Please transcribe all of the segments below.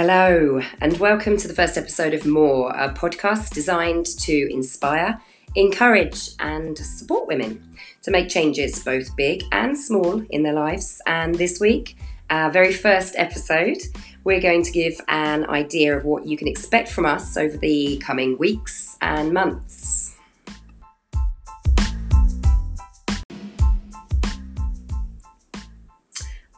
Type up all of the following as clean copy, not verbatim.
Hello, and welcome to the first episode of More, a podcast designed to inspire, encourage, and support women to make changes, both big and small, in their lives. And this week, our very first episode, we're going to give an idea of what you can expect from us over the coming weeks and months.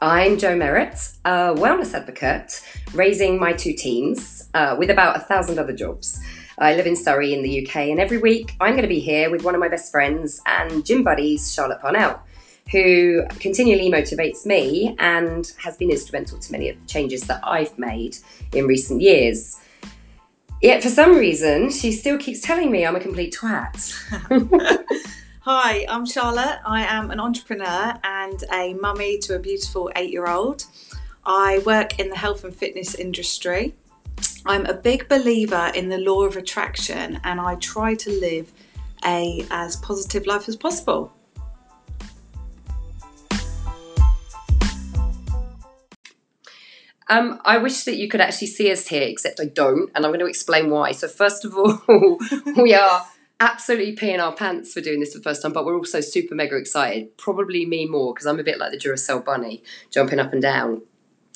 I'm Jo Merritt, a wellness advocate, raising my two teens with about 1,000 other jobs. I live in Surrey in the UK, and every week I'm going to be here with one of my best friends and gym buddies, Charlotte Parnell, who continually motivates me and has been instrumental to many of the changes that I've made in recent years. Yet for some reason, she still keeps telling me I'm a complete twat. Hi, I'm Charlotte. I am an entrepreneur and a mummy to a beautiful 8-year-old. I work in the health and fitness industry. I'm a big believer in the law of attraction, and I try to live as positive life as possible. I wish that you could actually see us here, except I don't, and I'm going to explain why. So first of all, we are absolutely peeing our pants for doing this for the first time, but we're also super mega excited. Probably me more, because I'm a bit like the Duracell bunny, jumping up and down.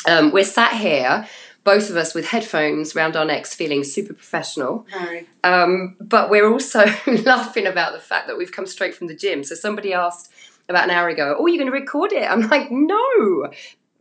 We're sat here, both of us with headphones round our necks, feeling super professional. But we're also laughing about the fact that we've come straight from the gym. So somebody asked about an hour ago, "Oh, you're going to record it?" I'm like, "No."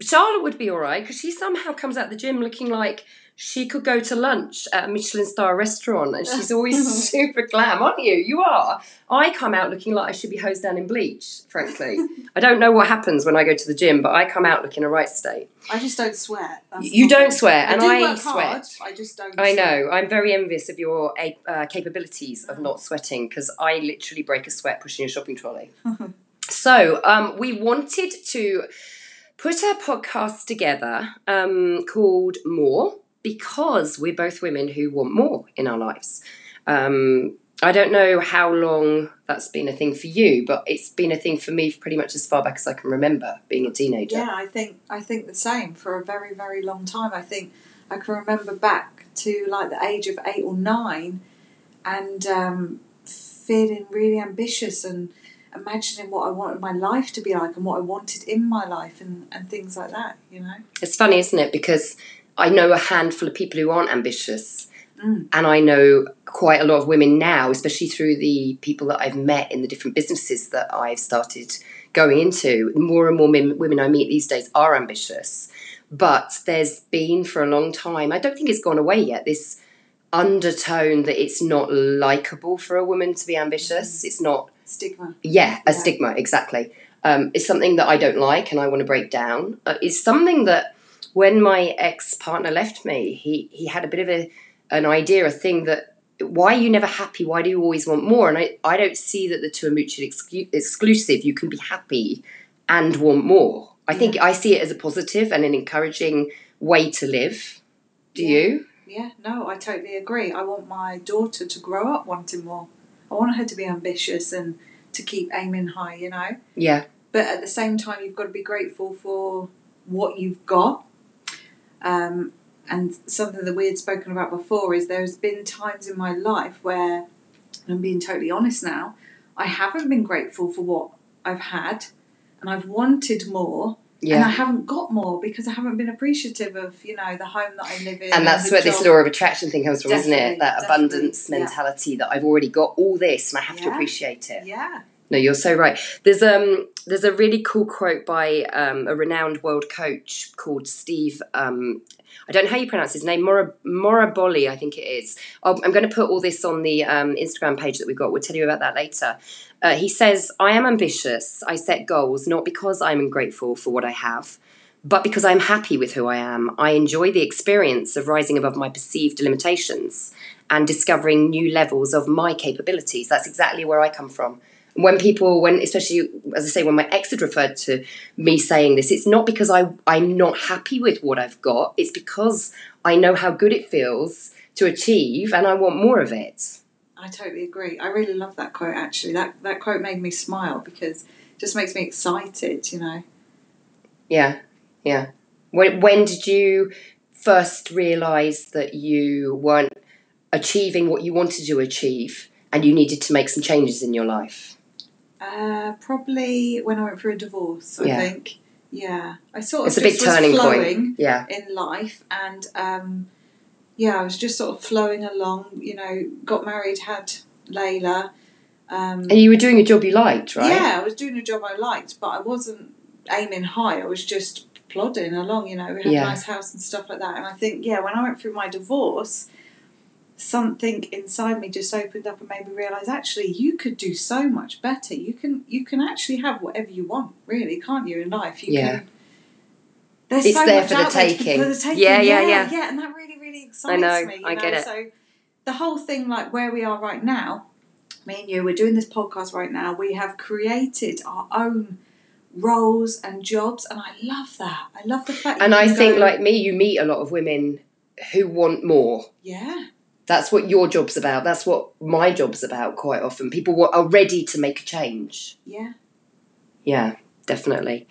Charlotte would be all right, because she somehow comes out the gym looking like she could go to lunch at a Michelin star restaurant, and she's always super glam, aren't you? You are. I come out looking like I should be hosed down in bleach, frankly. I don't know what happens when I go to the gym, but I come out looking a right state. I just don't sweat. You don't sweat, and I sweat. I just don't sweat. I know. I'm very envious of your capabilities of not sweating, because I literally break a sweat pushing a shopping trolley. So we wanted to put a podcast together called More, because we're both women who want more in our lives. I don't know how long that's been a thing for you, but it's been a thing for me pretty much as far back as I can remember being a teenager. Yeah, I think the same for a very, very long time. I think I can remember back to like the age of 8 or 9 and feeling really ambitious and imagining what I wanted my life to be like and what I wanted in my life and things like that, you know. It's funny, isn't it? Because I know a handful of people who aren't ambitious, and I know quite a lot of women now, especially through the people that I've met in the different businesses that I've started going into. More and more women I meet these days are ambitious, but there's been for a long time, I don't think it's gone away yet, this undertone that it's not likeable for a woman to be ambitious. It's not... Stigma. Yeah, a stigma, exactly. It's something that I don't like and I want to break down. It's something that... When my ex-partner left me, he had a bit of an idea, a thing that, why are you never happy? Why do you always want more? And I don't see that the two are mutually exclusive. You can be happy and want more. I think I see it as a positive and an encouraging way to live. Do you? Yeah, no, I totally agree. I want my daughter to grow up wanting more. I want her to be ambitious and to keep aiming high, you know? Yeah. But at the same time, you've got to be grateful for what you've got. And something that we had spoken about before is there's been times in my life where, and I'm being totally honest now, I haven't been grateful for what I've had, and I've wanted more, and I haven't got more because I haven't been appreciative of, you know, the home that I live in. And that's where this law of attraction thing comes from, isn't it? That abundance mentality that I've already got all this and I have to appreciate it. Yeah. No, you're so right. There's a really cool quote by a renowned world coach called Steve, I don't know how you pronounce his name, Maraboli, I think it is. I'm going to put all this on the Instagram page that we've got. We'll tell you about that later. He says, I am ambitious. I set goals, not because I'm ungrateful for what I have, but because I'm happy with who I am. I enjoy the experience of rising above my perceived limitations and discovering new levels of my capabilities. That's exactly where I come from. When people, especially, as I say, when my ex had referred to me saying this, it's not because I'm not happy with what I've got. It's because I know how good it feels to achieve and I want more of it. I totally agree. I really love that quote, actually. That quote made me smile because it just makes me excited, you know. Yeah, yeah. When did you first realised that you weren't achieving what you wanted to achieve and you needed to make some changes in your life? Probably when I went through a divorce, I think. Yeah. I sort of was flowing in life, and I was just sort of flowing along, you know, got married, had Layla. And you were doing a job you liked, right? Yeah, I was doing a job I liked, but I wasn't aiming high. I was just plodding along, you know. We had a nice house and stuff like that. And I think, when I went through my divorce, something inside me just opened up and made me realise, actually, you could do so much better. You can actually have whatever you want, really, can't you, in life? You can. It's so there for the taking. Yeah, and that really, really excites me. I know, I get it. So the whole thing, like where we are right now, me and you, we're doing this podcast right now. We have created our own roles and jobs, and I love that. I love the fact. And I think, like me, you meet a lot of women who want more. Yeah. That's what your job's about. That's what my job's about quite often. People are ready to make a change. Yeah. Yeah, definitely.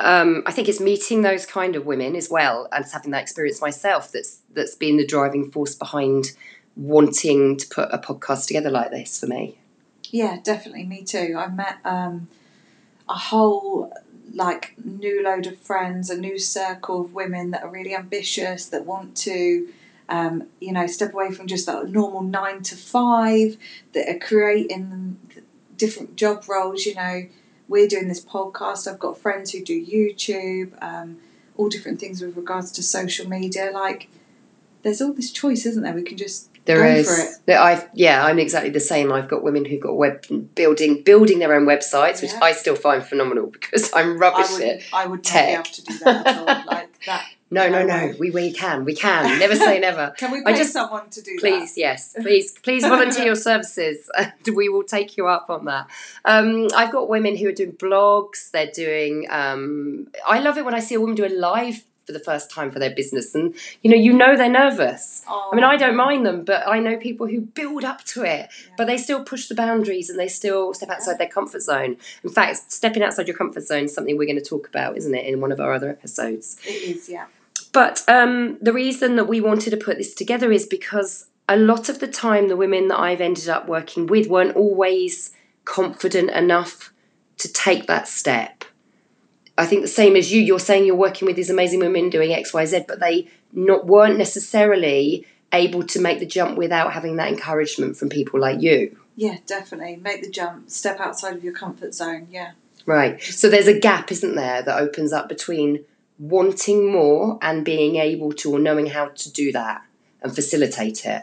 I think it's meeting those kind of women as well, and having that experience myself that's been the driving force behind wanting to put a podcast together like this for me. Yeah, definitely. Me too. I've met a whole new load of friends, a new circle of women that are really ambitious, that want to... step away from just that normal 9 to 5, that are creating different job roles. You know, we're doing this podcast. I've got friends who do YouTube, all different things with regards to social media. Like, there's all this choice, isn't there? We can just go for it. I'm exactly the same. I've got women who've got building their own websites, which I still find phenomenal because I'm rubbish at tech. I would not be able to do that at all. No. We can. Never say never. Can we pay someone to do that? Please, yes. Please volunteer your services. And we will take you up on that. I've got women who are doing blogs. They're doing... I love it when I see a woman do a live for the first time for their business. And, you know they're nervous. Oh. I mean, I don't mind them, but I know people who build up to it. Yeah. But they still push the boundaries and they still step outside their comfort zone. In fact, stepping outside your comfort zone is something we're going to talk about, isn't it, in one of our other episodes. It is, yeah. But the reason that we wanted to put this together is because a lot of the time the women that I've ended up working with weren't always confident enough to take that step. I think the same as you. You're saying you're working with these amazing women doing X, Y, Z, but they weren't necessarily able to make the jump without having that encouragement from people like you. Yeah, definitely. Make the jump. Step outside of your comfort zone, yeah. Right. So there's a gap, isn't there, that opens up between... wanting more and being able to, or knowing how to do that and facilitate it.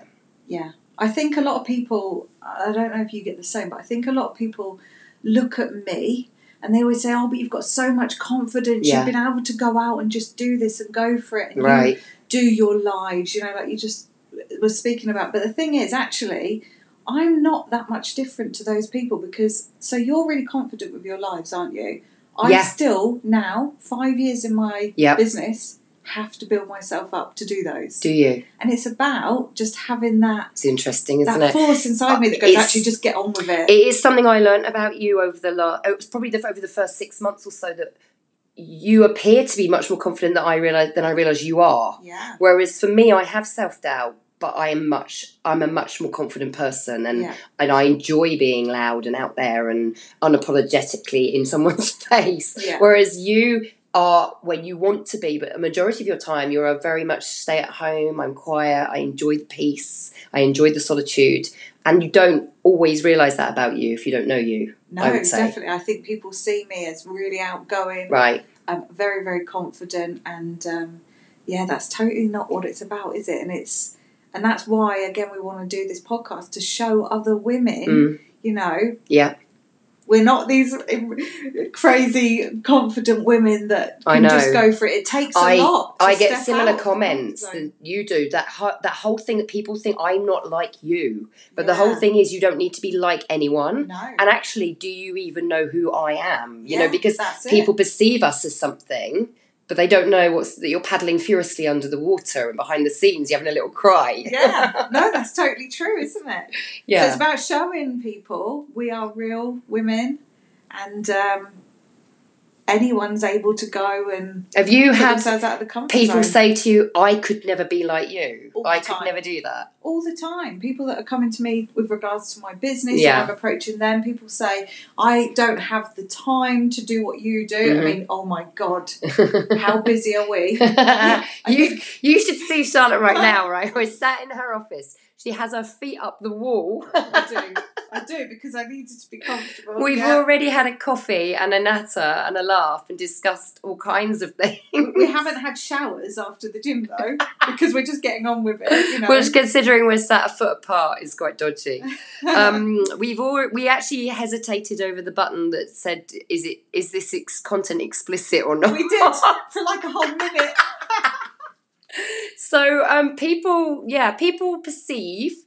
Yeah. I think a lot of people, I don't know if you get the same, but I think a lot of people look at me and they always say, oh, but you've got so much confidence. Yeah. You've been able to go out and just do this and go for it. And right. You do your lives, like you just were speaking about. But the thing is, actually, I'm not that much different to those people because, so you're really confident with your lives, aren't you? I still now, 5 years in my business, have to build myself up to do those. Do you? And it's about just having that... It's interesting, isn't it? That force inside me that goes, actually, just get on with it. It is something I learned about you over the first 6 months or so, that you appear to be much more confident than I realise you are. Yeah. Whereas for me, I have self-doubt, but I'm a much more confident person, and I enjoy being loud and out there and unapologetically in someone's face. Yeah. Whereas you are when you want to be, but a majority of your time you're a very much stay at home. I'm quiet. I enjoy the peace. I enjoy the solitude, and you don't always realise that about you if you don't know you. No, I would say. Definitely. I think people see me as really outgoing. Right. I'm very, very confident, and that's totally not what it's about, is it? And that's why, again, we want to do this podcast to show other women, we're not these crazy, confident women that can just go for it. It takes a lot. I get similar comments than you do. That whole thing that people think, I'm not like you. But the whole thing is you don't need to be like anyone. No. And actually, do you even know who I am? You know, because people perceive us as something. But they don't know that you're paddling furiously under the water, and behind the scenes you're having a little cry. Yeah, no, that's totally true, isn't it? Yeah. So it's about showing people we are real women, and anyone's able to go and have you had out of the comfort people zone. Say to you, I could never be like you, I could never do that? All the time. People that are coming to me with regards to my business, yeah, and I'm approaching them, people say, I don't have the time to do what you do. Mm-hmm. I mean, oh my God, how busy are we? You should see Charlotte right now, right? We're sat in her office. She has her feet up the wall. I do, because I needed to be comfortable. We've already had a coffee and a natter and a laugh and discussed all kinds of things. We haven't had showers after the gym, though, because we're just getting on with it. You know? Well, considering we're sat a foot apart is quite dodgy. We actually hesitated over the button that said, is this content explicit or not? We did, for like a whole minute. So people perceive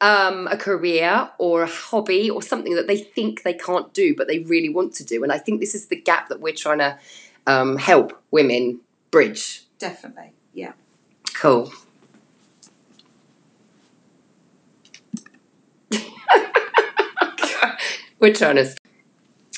a career or a hobby or something that they think they can't do but they really want to do, and I think this is the gap that we're trying to help women bridge. Definitely, yeah. Cool. We're trying to...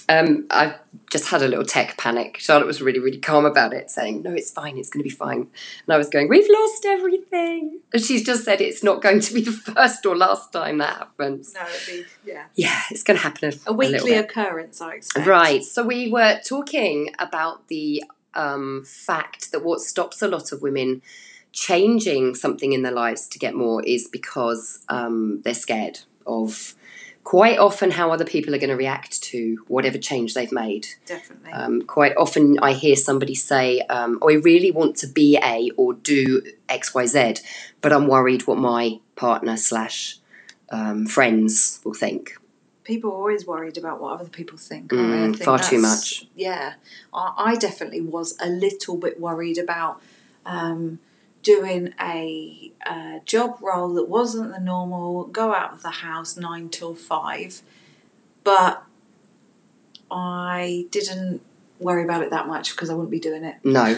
I've just had a little tech panic. Charlotte was really, really calm about it, saying, no, it's fine, it's going to be fine. And I was going, we've lost everything. And she's just said it's not going to be the first or last time that happens. No, it'll be, yeah. Yeah, it's going to happen a weekly occurrence, I expect. Right, so we were talking about the fact that what stops a lot of women changing something in their lives to get more is because they're scared of... quite often how other people are going to react to whatever change they've made. Definitely. Quite often I hear somebody say, I really want to be A or do X, Y, Z, but I'm worried what my partner / friends will think. People are always worried about what other people think. I think far too much. Yeah. I definitely was a little bit worried about... doing a job role that wasn't the normal, go out of the house 9 till 5, but I didn't worry about it that much because I wouldn't be doing it. No,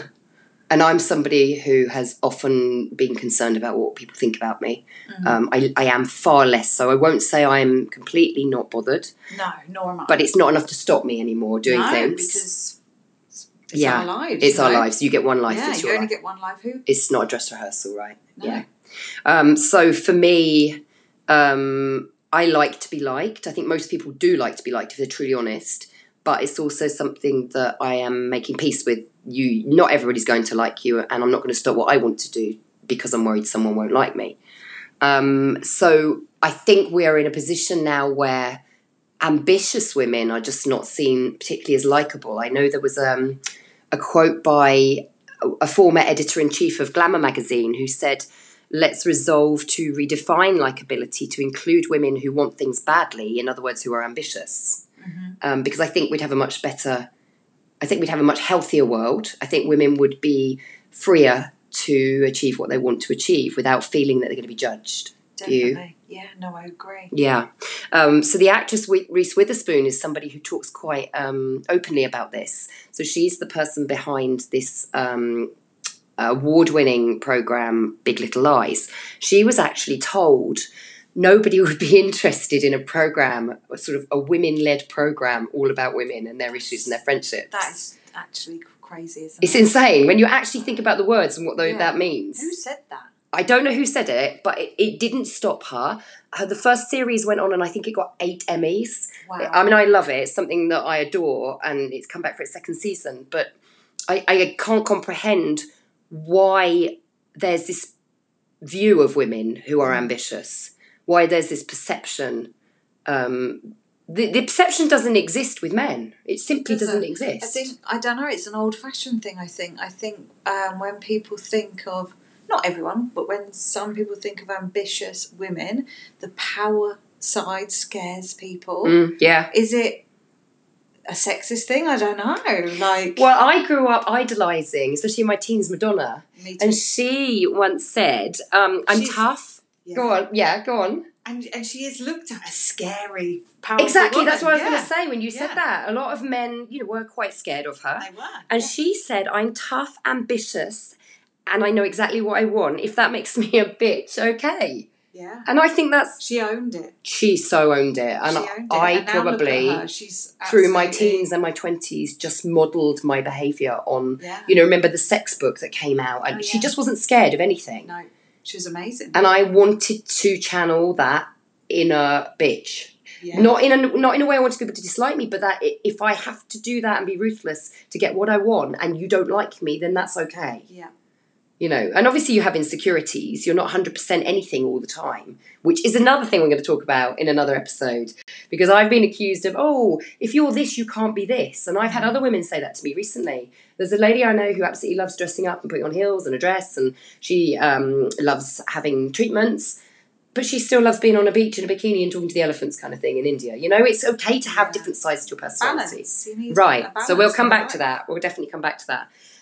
and I'm somebody who has often been concerned about what people think about me. Mm-hmm. I am far less, so I won't say I'm completely not bothered. No, nor am I. But it's not enough to stop me anymore doing things. Because... it's our lives. It's our lives. You get one life. Yeah, you only get one life. Who? It's not a dress rehearsal, right? No. Yeah. So for me, I like to be liked. I think most people do like to be liked if they're truly honest. But it's also something that I am making peace with. You, not everybody's going to like you, and I'm not going to stop what I want to do because I'm worried someone won't like me. So I think we are in a position now where ambitious women are just not seen particularly as likable. I know there was a quote by a former editor-in-chief of Glamour magazine who said, let's resolve to redefine likability to include women who want things badly, in other words, who are ambitious. Mm-hmm. Because I think we'd have a much healthier world. I think women would be freer to achieve what they want to achieve without feeling that they're going to be judged. Definitely. Yeah, no, I agree. Yeah. So the actress Reese Witherspoon is somebody who talks quite openly about this. So she's the person behind this award-winning programme, Big Little Lies. She was actually told nobody would be interested in a programme, sort of a women-led programme all about women and their issues and their friendships. That is actually crazy, isn't it? It's insane when you actually think about the words and what that means. Who said that? I don't know who said it, but it didn't stop her. The first series went on and I think it got 8 Emmys. Wow. I mean, I love it. It's something that I adore and it's come back for its second season. But I can't comprehend why there's this view of women who are ambitious, why there's this perception. The perception doesn't exist with men. It simply doesn't exist. I don't know. It's an old-fashioned thing, I think. I think when people think of... not everyone, but when some people think of ambitious women, the power side scares people. Yeah. Is it a sexist thing? I don't know. Well, I grew up idolising, especially in my teens, Madonna. Me too. And she once said, I'm tough. Yeah. Go on. And she is looked at as scary, powerful. Exactly, woman. That's what I was going to say when you said that. A lot of men, were quite scared of her. They were. And she said, I'm tough, ambitious, and I know exactly what I want. If that makes me a bitch, okay. Yeah. And I think that's... She owned it. She so owned it. And she owned it. I probably, she's through my teens and my 20s, just modelled my behaviour on, you know, remember the sex book that came out? And she just wasn't scared of anything. No, she was amazing. And I wanted to channel that inner bitch. Yeah. Not in a way I wanted people to dislike me, but that if I have to do that and be ruthless to get what I want and you don't like me, then that's okay. Yeah. You know, and obviously you have insecurities. You're not 100% anything all the time, which is another thing we're going to talk about in another episode, because I've been accused of, oh, if you're this, you can't be this. And I've had other women say that to me recently. There's a lady I know who absolutely loves dressing up and putting on heels and a dress, and she loves having treatments, but she still loves being on a beach in a bikini and talking to the elephants kind of thing in India. You know, it's okay to have different sides to your personality. You right. So we'll come back to that. We'll definitely come back to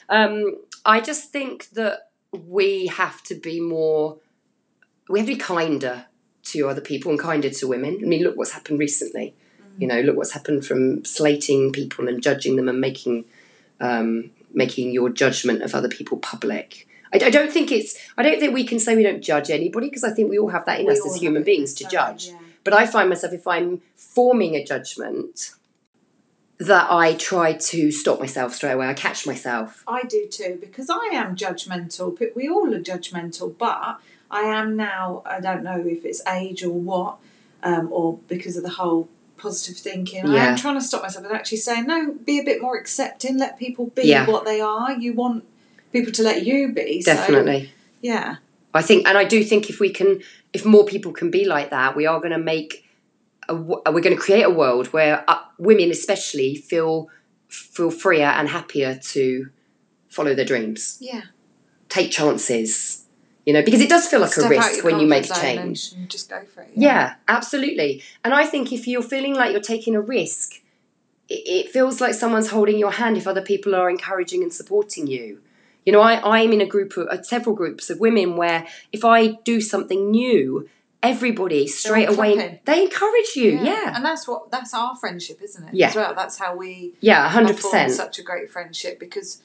that. I just think that we have to be kinder to other people and kinder to women. I mean, look what's happened recently. Mm. You know, look what's happened from slating people and judging them and making your judgment of other people public. I don't think we can say we don't judge anybody, because I think we all have that in us as human beings to judge. Yeah. But I find myself, if I'm forming a judgment, that I try to stop myself straight away. I catch myself. I do too, because I am judgmental. We all are judgmental, but I am now, I don't know if it's age or what, or because of the whole positive thinking. Yeah. I am trying to stop myself and actually saying, no, be a bit more accepting. Let people be what they are. You want people to let you be. Definitely. So, yeah. I think, and I do think if more people can be like that, we are going to we're going to create a world where women especially feel freer and happier to follow their dreams. Yeah. Take chances, you know, because it does feel like a risk when you make a change. And just go for it. Yeah, absolutely. And I think if you're feeling like you're taking a risk, it feels like someone's holding your hand if other people are encouraging and supporting you. You know, I'm in a group of several groups of women where if I do something new, everybody straight away, they encourage you. Yeah. And that's our friendship, isn't it? Yeah. As well, that's how we 100% such a great friendship, because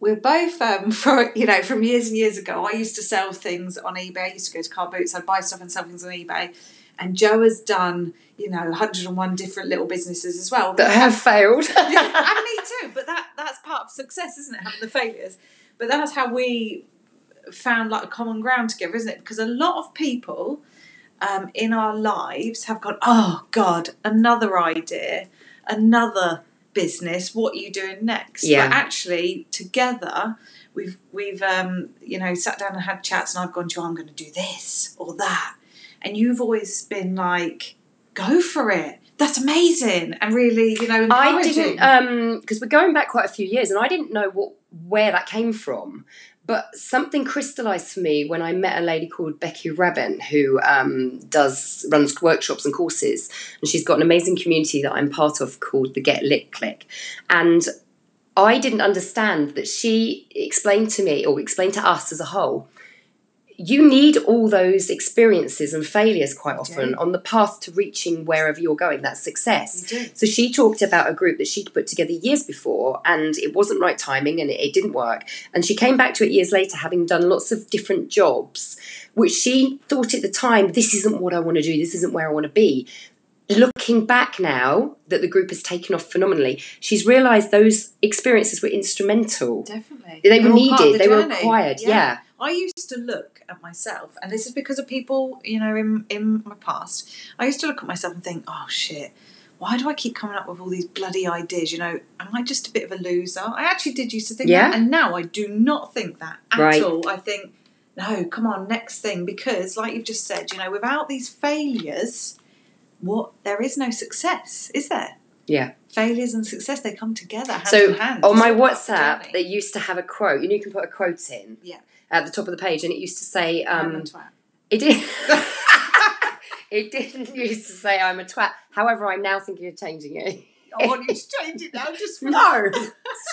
we're both from years and years ago. I used to sell things on eBay. I used to go to Car Boots. I'd buy stuff and sell things on eBay. And Jo has done, 101 different little businesses as well that have failed. Yeah, and me too. But that's part of success, isn't it? Having the failures. But that's how we found like a common ground together, isn't it? Because a lot of people in our lives have gone, oh God, another idea, another business, what are you doing next? Yeah. But actually together we've sat down and had chats, and I've gone to you, I'm going to do this or that, and you've always been like, go for it, that's amazing, and really encouraging. I didn't, because we're going back quite a few years, and I didn't know where that came from. But something crystallised for me when I met a lady called Becky Rabin, who runs workshops and courses. And she's got an amazing community that I'm part of called the Get Lit Click. And I didn't understand that she explained to me, or explained to us as a whole, you need all those experiences and failures quite often on the path to reaching wherever you're going, that success. So she talked about a group that she'd put together years before, and it wasn't right timing and it didn't work. And she came back to it years later, having done lots of different jobs, which she thought at the time, this isn't what I want to do, this isn't where I want to be. Looking back now that the group has taken off phenomenally, she's realised those experiences were instrumental. Definitely. They were needed, they were required, yeah. I used to look at myself, and this is because of people, in my past. I used to look at myself and think, oh shit, why do I keep coming up with all these bloody ideas? Am I just a bit of a loser? I actually did used to think that, and now I do not think that at all. I think, no, come on, next thing, because like you've just said, without these failures, there is no success, is there? Yeah. Failures and success, they come together, hand in hand. On my WhatsApp, they used to have a quote, and you can put a quote in. Yeah. At the top of the page, and it used to say, it didn't used to say I'm a twat. However, I'm now thinking of changing it. I want you to change it now.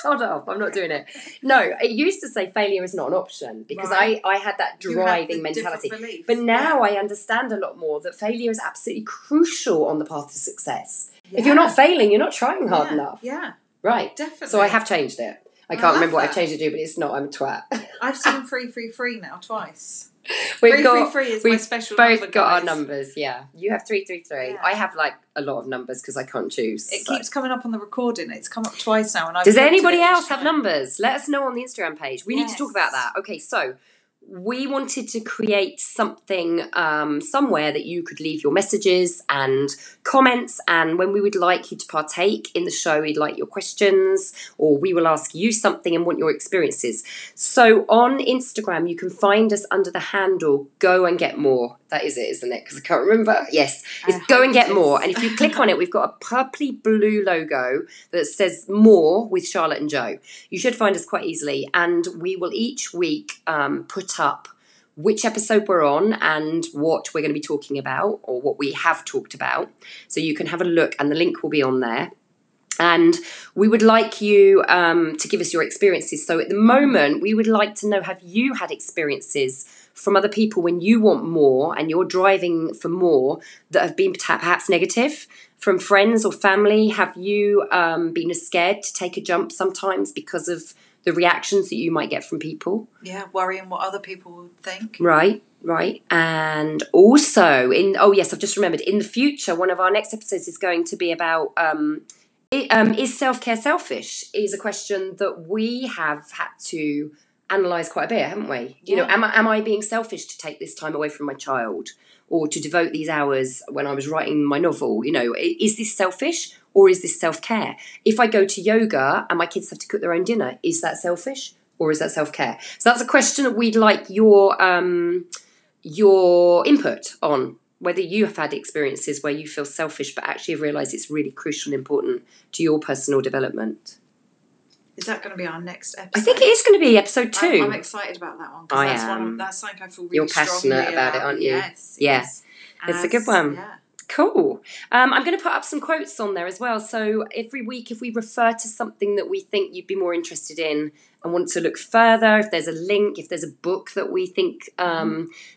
Sod off. I'm not doing it. No, it used to say failure is not an option, because I had that driving mentality. But now I understand a lot more that failure is absolutely crucial on the path to success. Yeah. If you're not failing, you're not trying hard enough. Yeah. Right. Definitely. So I have changed it. I can't remember what I've changed it to, but it's not I'm a twat. I've seen free now twice. 333 is my special number. We've both got our numbers, yeah. You have 333. Yeah. I have, like, a lot of numbers because I can't choose. It keeps coming up on the recording. It's come up twice now. And does anybody else have numbers? Let us know on the Instagram page. We need to talk about that. Okay, so we wanted to create something somewhere that you could leave your messages and comments, and when we would like you to partake in the show, we'd like your questions, or we will ask you something and want your experiences. So on Instagram, you can find us under the handle Go and Get More. That is it, isn't it? Because I can't remember. Yes, it's Go and Get More. And if you click on it, we've got a purpley blue logo that says More with Charlotte and Jo. You should find us quite easily. And we will each week put up which episode we're on and what we're going to be talking about, or what we have talked about. So you can have a look, and the link will be on there. And we would like you to give us your experiences. So at the moment, we would like to know, have you had experiences from other people when you want more and you're driving for more that have been perhaps negative from friends or family? Have you been scared to take a jump sometimes because of the reactions that you might get from people? Yeah, worrying what other people would think. Right. Right. And also I've just remembered, in the future, one of our next episodes is going to be about is self-care selfish? Is a question that we have had to analyse quite a bit, haven't we? You know, am I being selfish to take this time away from my child, or to devote these hours when I was writing my novel? You know, is this selfish or is this self-care? If I go to yoga and my kids have to cook their own dinner, is that selfish or is that self-care? So that's a question that we'd like your input on, whether you have had experiences where you feel selfish but actually have realised it's really crucial and important to your personal development. Is that going to be our next episode? I think it is going to be episode 2. I'm excited about that one, because that's something I feel really passionate about it, aren't you? Yes. Yes. It's a good one. Yeah. Cool. I'm going to put up some quotes on there as well. So every week, if we refer to something that we think you'd be more interested in and want to look further, if there's a link, if there's a book that we think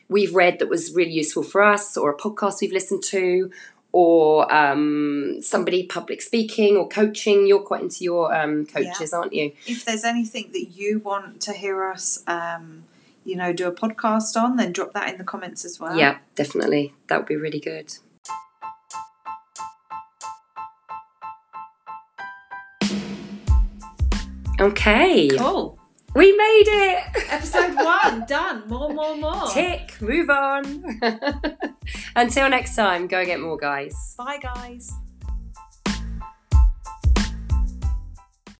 we've read that was really useful for us, or a podcast we've listened to, or somebody public speaking or coaching. You're quite into your coaches, aren't you? If there's anything that you want to hear us, do a podcast on, then drop that in the comments as well. Yeah, definitely. That would be really good. Okay. Cool. We made it. Episode 1 done. More. Tick. Move on. Until next time, go and get more, guys. Bye, guys.